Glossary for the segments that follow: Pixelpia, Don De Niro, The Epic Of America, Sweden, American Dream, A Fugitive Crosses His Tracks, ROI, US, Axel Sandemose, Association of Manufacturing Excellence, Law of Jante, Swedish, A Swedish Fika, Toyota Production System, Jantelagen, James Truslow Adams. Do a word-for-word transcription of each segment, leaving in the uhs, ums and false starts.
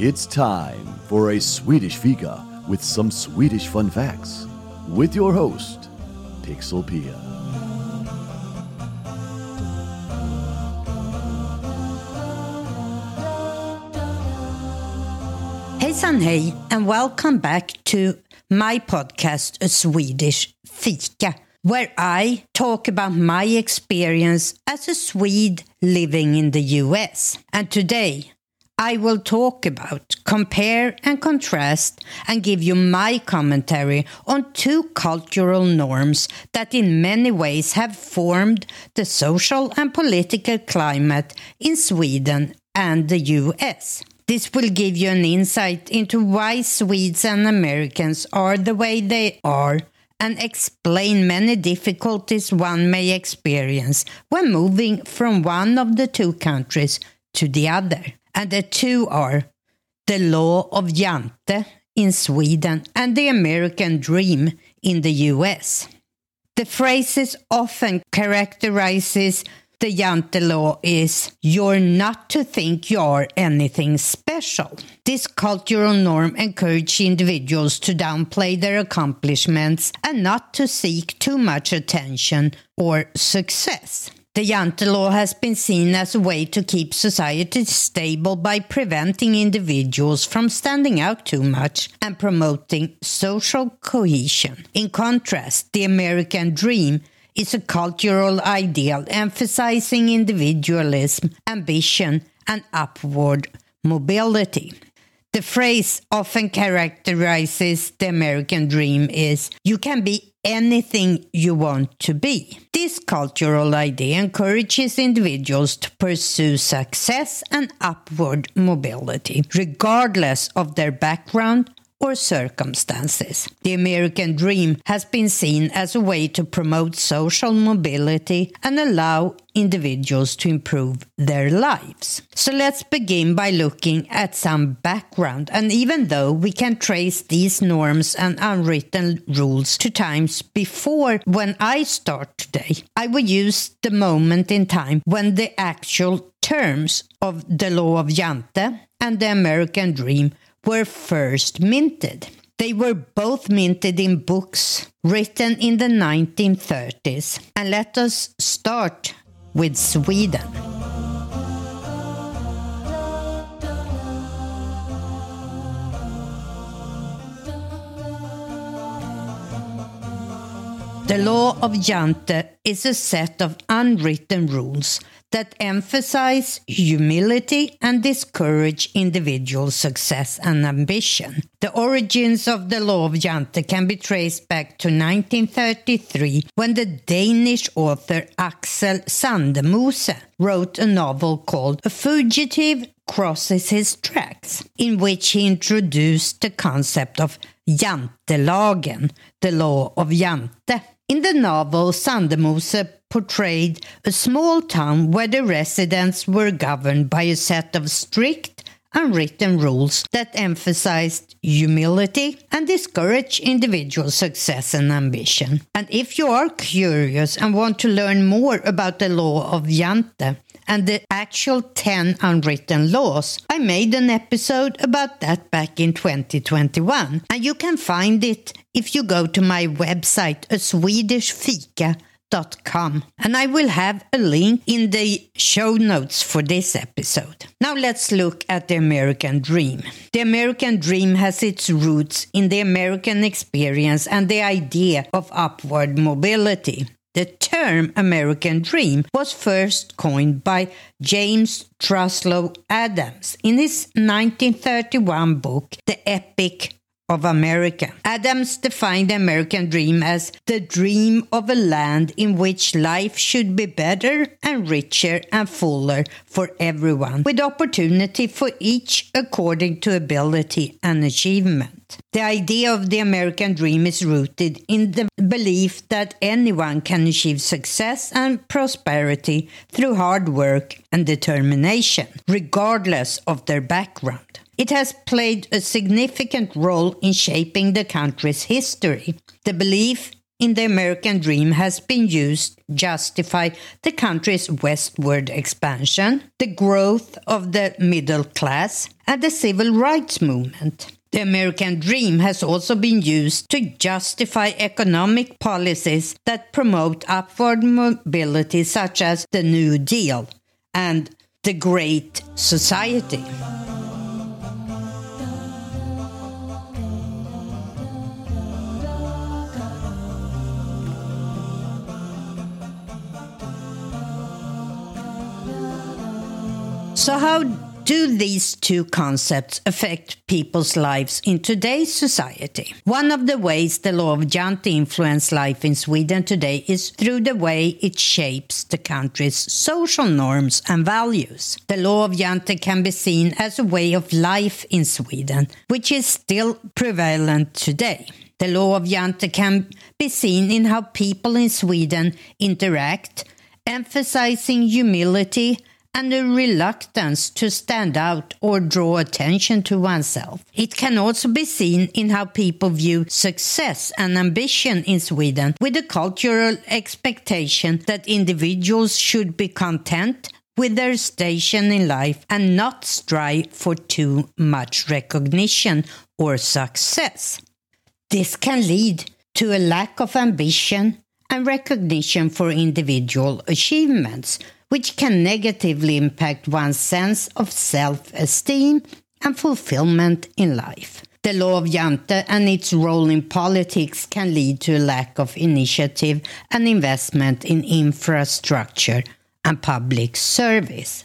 It's time for A Swedish Fika with some Swedish fun facts with your host, Pixelpia. Hejsan hej, and welcome back to my podcast, A Swedish Fika, where I talk about my experience as a Swede living in the U S. And today, I will talk about, compare and contrast, and give you my commentary on two cultural norms that in many ways have formed the social and political climate in Sweden and the U S. This will give you an insight into why Swedes and Americans are the way they are, and explain many difficulties one may experience when moving from one of the two countries to the other. And the two are the Law of Jante in Sweden and the American Dream in the U S. The phrases often characterizes the Jante law is, you're not to think you are anything special. This cultural norm encourages individuals to downplay their accomplishments and not to seek too much attention or success. The Jante law has been seen as a way to keep society stable by preventing individuals from standing out too much and promoting social cohesion. In contrast, the American Dream is a cultural ideal emphasizing individualism, ambition, and upward mobility. The phrase often characterizes the American Dream is, you can be anything you want to be. This cultural idea encourages individuals to pursue success and upward mobility, regardless of their background or circumstances. The American Dream has been seen as a way to promote social mobility and allow individuals to improve their lives. So let's begin by looking at some background, and even though we can trace these norms and unwritten rules to times before when I start today, I will use the moment in time when the actual terms of the Law of Jante and the American Dream were first minted. They were both minted in books written in the nineteen thirties. And let us start with Sweden. The Law of Jante is a set of unwritten rules that emphasize humility and discourage individual success and ambition. The origins of the Law of Jante can be traced back to nineteen thirty-three, when the Danish author Axel Sandemose wrote a novel called A Fugitive Crosses His Tracks, in which he introduced the concept of Jantelagen, the Law of Jante. In the novel, Sandemose portrayed a small town where the residents were governed by a set of strict, unwritten rules that emphasized humility and discouraged individual success and ambition. And if you are curious and want to learn more about the Law of Jante and the actual ten unwritten laws, I made an episode about that back in twenty twenty-one, and you can find it if you go to my website, A Swedish Fika. Com, and I will have a link in the show notes for this episode. Now let's look at the American Dream. The American Dream has its roots in the American experience and the idea of upward mobility. The term American Dream was first coined by James Truslow Adams in his nineteen thirty-one book, The Epic of America. Adams defined the American Dream as the dream of a land in which life should be better and richer and fuller for everyone, with opportunity for each according to ability and achievement. The idea of the American Dream is rooted in the belief that anyone can achieve success and prosperity through hard work and determination, regardless of their background. It has played a significant role in shaping the country's history. The belief in the American Dream has been used to justify the country's westward expansion, the growth of the middle class, and the civil rights movement. The American Dream has also been used to justify economic policies that promote upward mobility, such as the New Deal and the Great Society. So how do these two concepts affect people's lives in today's society? One of the ways the Law of Jante influences life in Sweden today is through the way it shapes the country's social norms and values. The Law of Jante can be seen as a way of life in Sweden, which is still prevalent today. The Law of Jante can be seen in how people in Sweden interact, emphasizing humility and a reluctance to stand out or draw attention to oneself. It can also be seen in how people view success and ambition in Sweden, with a cultural expectation that individuals should be content with their station in life and not strive for too much recognition or success. This can lead to a lack of ambition and recognition for individual achievements, which can negatively impact one's sense of self-esteem and fulfillment in life. The Law of Jante and its role in politics can lead to a lack of initiative and investment in infrastructure and public service.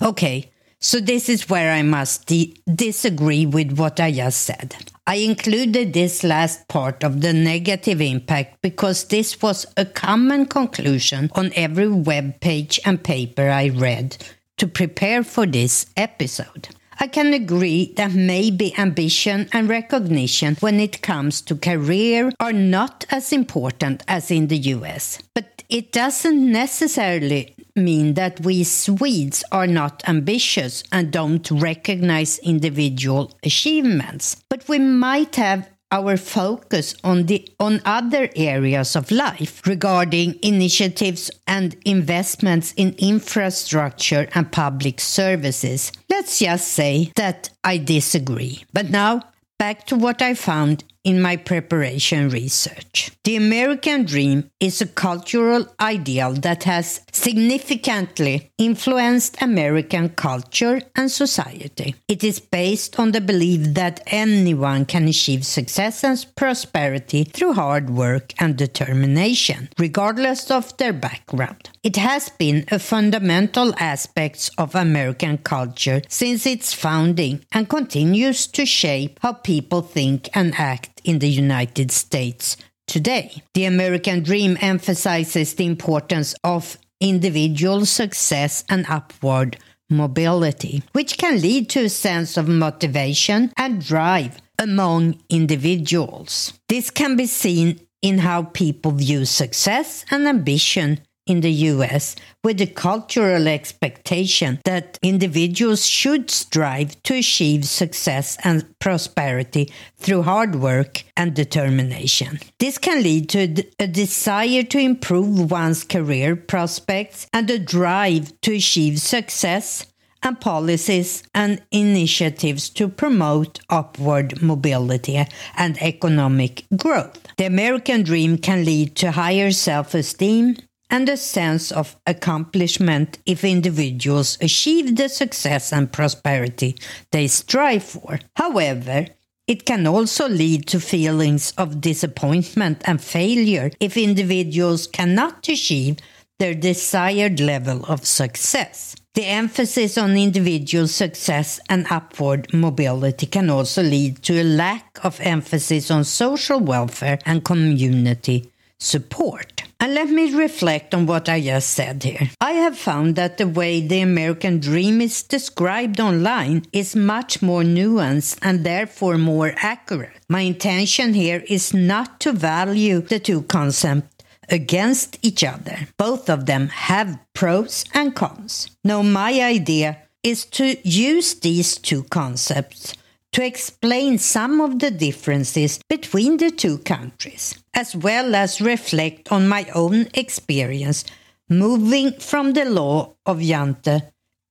Okay, so this is where I must de- disagree with what I just said. I included this last part of the negative impact because this was a common conclusion on every web page and paper I read to prepare for this episode. I can agree that maybe ambition and recognition when it comes to career are not as important as in the U S, but it doesn't necessarily mean that we Swedes are not ambitious and don't recognize individual achievements, but we might have our focus on the on other areas of life regarding initiatives and investments in infrastructure and public services. Let's just say that I disagree. But now, back to what I found in my preparation research. The American Dream is a cultural ideal that has significantly influenced American culture and society. It is based on the belief that anyone can achieve success and prosperity through hard work and determination, regardless of their background. It has been a fundamental aspect of American culture since its founding and continues to shape how people think and act in the United States today. The American Dream emphasizes the importance of individual success and upward mobility, which can lead to a sense of motivation and drive among individuals. This can be seen in how people view success and ambition in the U S, with the cultural expectation that individuals should strive to achieve success and prosperity through hard work and determination. This can lead to a desire to improve one's career prospects and a drive to achieve success and policies and initiatives to promote upward mobility and economic growth. The American Dream can lead to higher self-esteem and a sense of accomplishment if individuals achieve the success and prosperity they strive for. However, it can also lead to feelings of disappointment and failure if individuals cannot achieve their desired level of success. The emphasis on individual success and upward mobility can also lead to a lack of emphasis on social welfare and community support. And let me reflect on what I just said here. I have found that the way the American Dream is described online is much more nuanced and therefore more accurate. My intention here is not to value the two concepts against each other. Both of them have pros and cons. Now, my idea is to use these two concepts to explain some of the differences between the two countries, as well as reflect on my own experience moving from the Law of Jante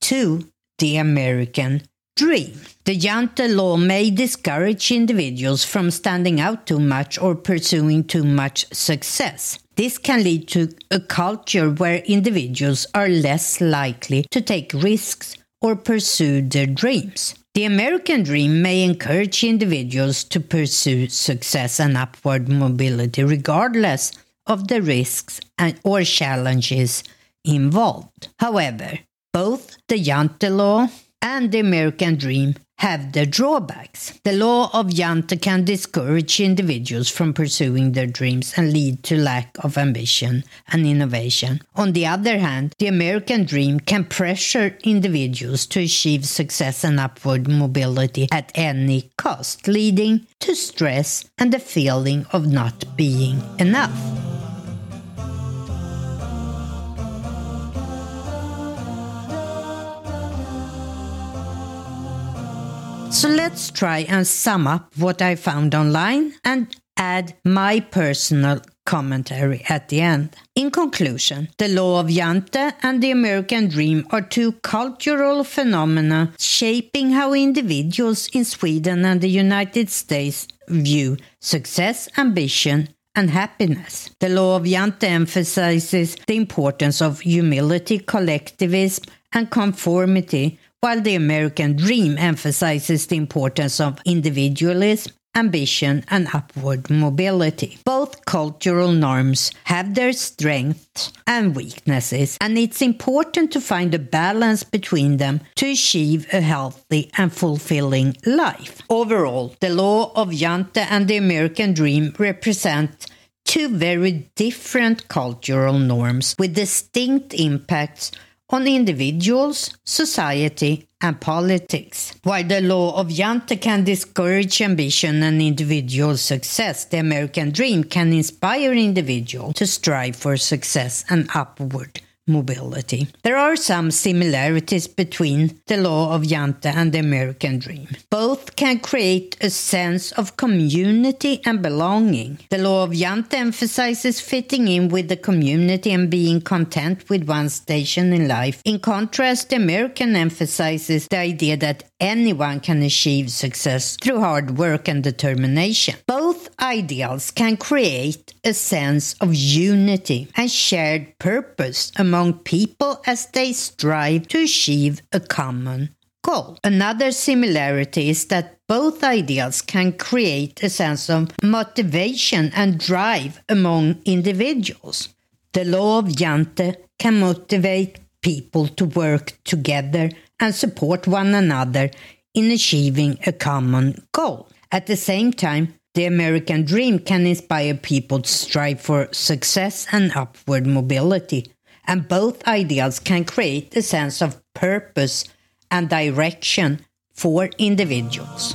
to the American Dream. The Jante law may discourage individuals from standing out too much or pursuing too much success. This can lead to a culture where individuals are less likely to take risks or pursue their dreams. The American Dream may encourage individuals to pursue success and upward mobility regardless of the risks and or challenges involved. However, both the Jante law and the American Dream have their drawbacks. The Law of Jante can discourage individuals from pursuing their dreams and lead to lack of ambition and innovation. On the other hand, the American Dream can pressure individuals to achieve success and upward mobility at any cost, leading to stress and the feeling of not being enough. So let's try and sum up what I found online and add my personal commentary at the end. In conclusion, the Law of Jante and the American Dream are two cultural phenomena shaping how individuals in Sweden and the United States view success, ambition, and happiness. The Law of Jante emphasizes the importance of humility, collectivism, and conformity, while the American Dream emphasizes the importance of individualism, ambition, and upward mobility. Both cultural norms have their strengths and weaknesses, and it's important to find a balance between them to achieve a healthy and fulfilling life. Overall, the Law of Jante and the American Dream represent two very different cultural norms with distinct impacts on individuals, society, and politics. While the Law of Jante can discourage ambition and individual success, the American Dream can inspire individuals to strive for success and upward mobility. There are some similarities between the Law of Jante and the American Dream. Both can create a sense of community and belonging. The Law of Jante emphasizes fitting in with the community and being content with one's station in life. In contrast, the American emphasizes the idea that anyone can achieve success through hard work and determination. Both ideals can create a sense of unity and shared purpose among people as they strive to achieve a common goal. Another similarity is that both ideals can create a sense of motivation and drive among individuals. The Law of Jante can motivate people to work together and support one another in achieving a common goal. At the same time, the American Dream can inspire people to strive for success and upward mobility, and both ideals can create a sense of purpose and direction for individuals.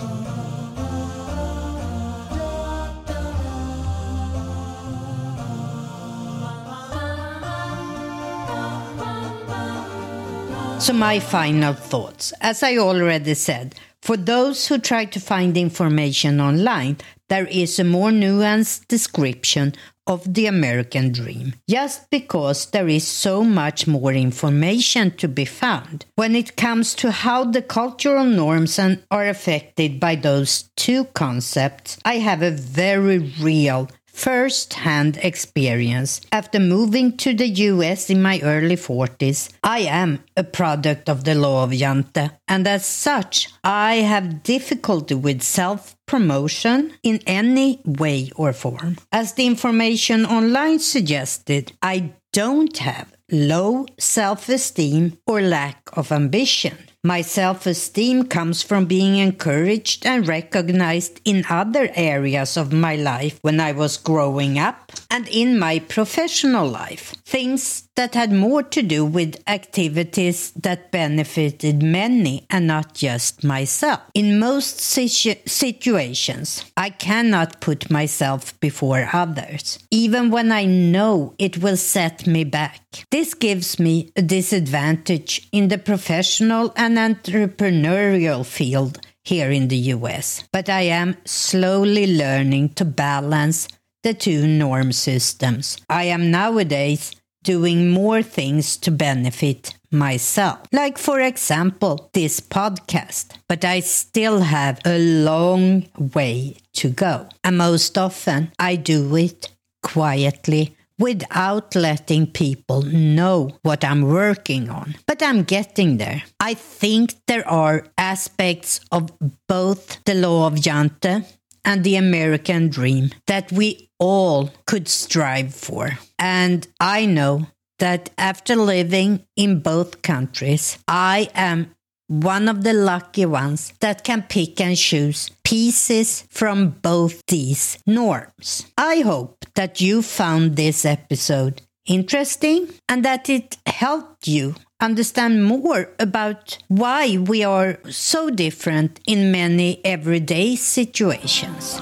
So my final thoughts. As I already said, for those who try to find information online, there is a more nuanced description of the American Dream, just because there is so much more information to be found when it comes to how the cultural norms are affected by those two concepts. I have a very real first-hand experience. After moving to the U S in my early forties, I am a product of the Law of Jante, and as such, I have difficulty with self-promotion in any way or form. As the information online suggested, I don't have low self-esteem or lack of ambition. My self-esteem comes from being encouraged and recognized in other areas of my life when I was growing up and in my professional life. Things that had more to do with activities that benefited many and not just myself. In most situ- situations, I cannot put myself before others, even when I know it will set me back. This gives me a disadvantage in the professional and entrepreneurial field here in the U S, but I am slowly learning to balance the two norm systems. I am nowadays doing more things to benefit myself, like for example this podcast, but I still have a long way to go. And most often I do it quietly without letting people know what I'm working on. But I'm getting there. I think there are aspects of both the Law of Jante and the American Dream that we all could strive for. And I know that after living in both countries, I am one of the lucky ones that can pick and choose pieces from both these norms. I hope that you found this episode interesting and that it helped you understand more about why we are so different in many everyday situations.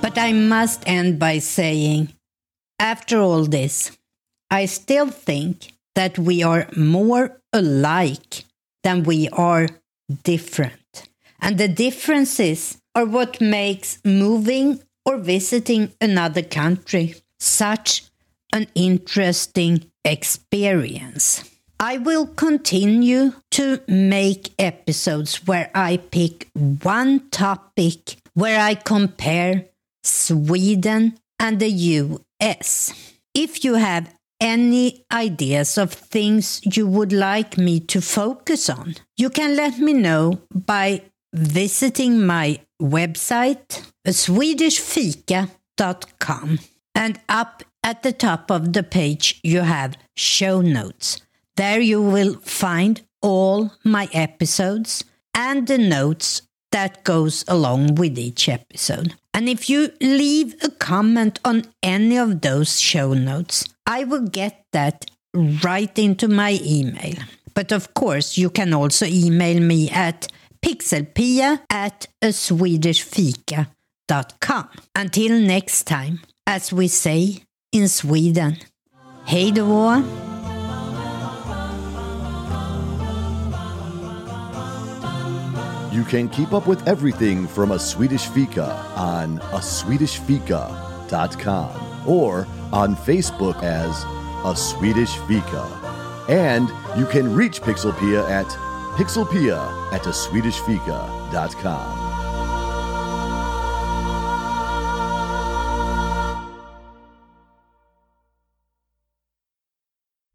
But I must end by saying, after all this, I still think that we are more alike than we are different. And the differences are what makes moving or visiting another country such an interesting experience. I will continue to make episodes where I pick one topic where I compare Sweden and the U S. If you have any ideas of things you would like me to focus on, you can let me know by visiting my website, a swedish fika dot com. And up at the top of the page you have show notes. There you will find all my episodes and the notes that goes along with each episode. And if you leave a comment on any of those show notes, I will get that right into my email. But of course, you can also email me at pixelpia at a swedish fika dot com. Until next time, as we say in Sweden, hej då! You can keep up with everything from A Swedish Fika on a swedish fika dot com or on Facebook as A Swedish Fika. And you can reach Pixelpia at Pixelpia at a swedish fika dot com.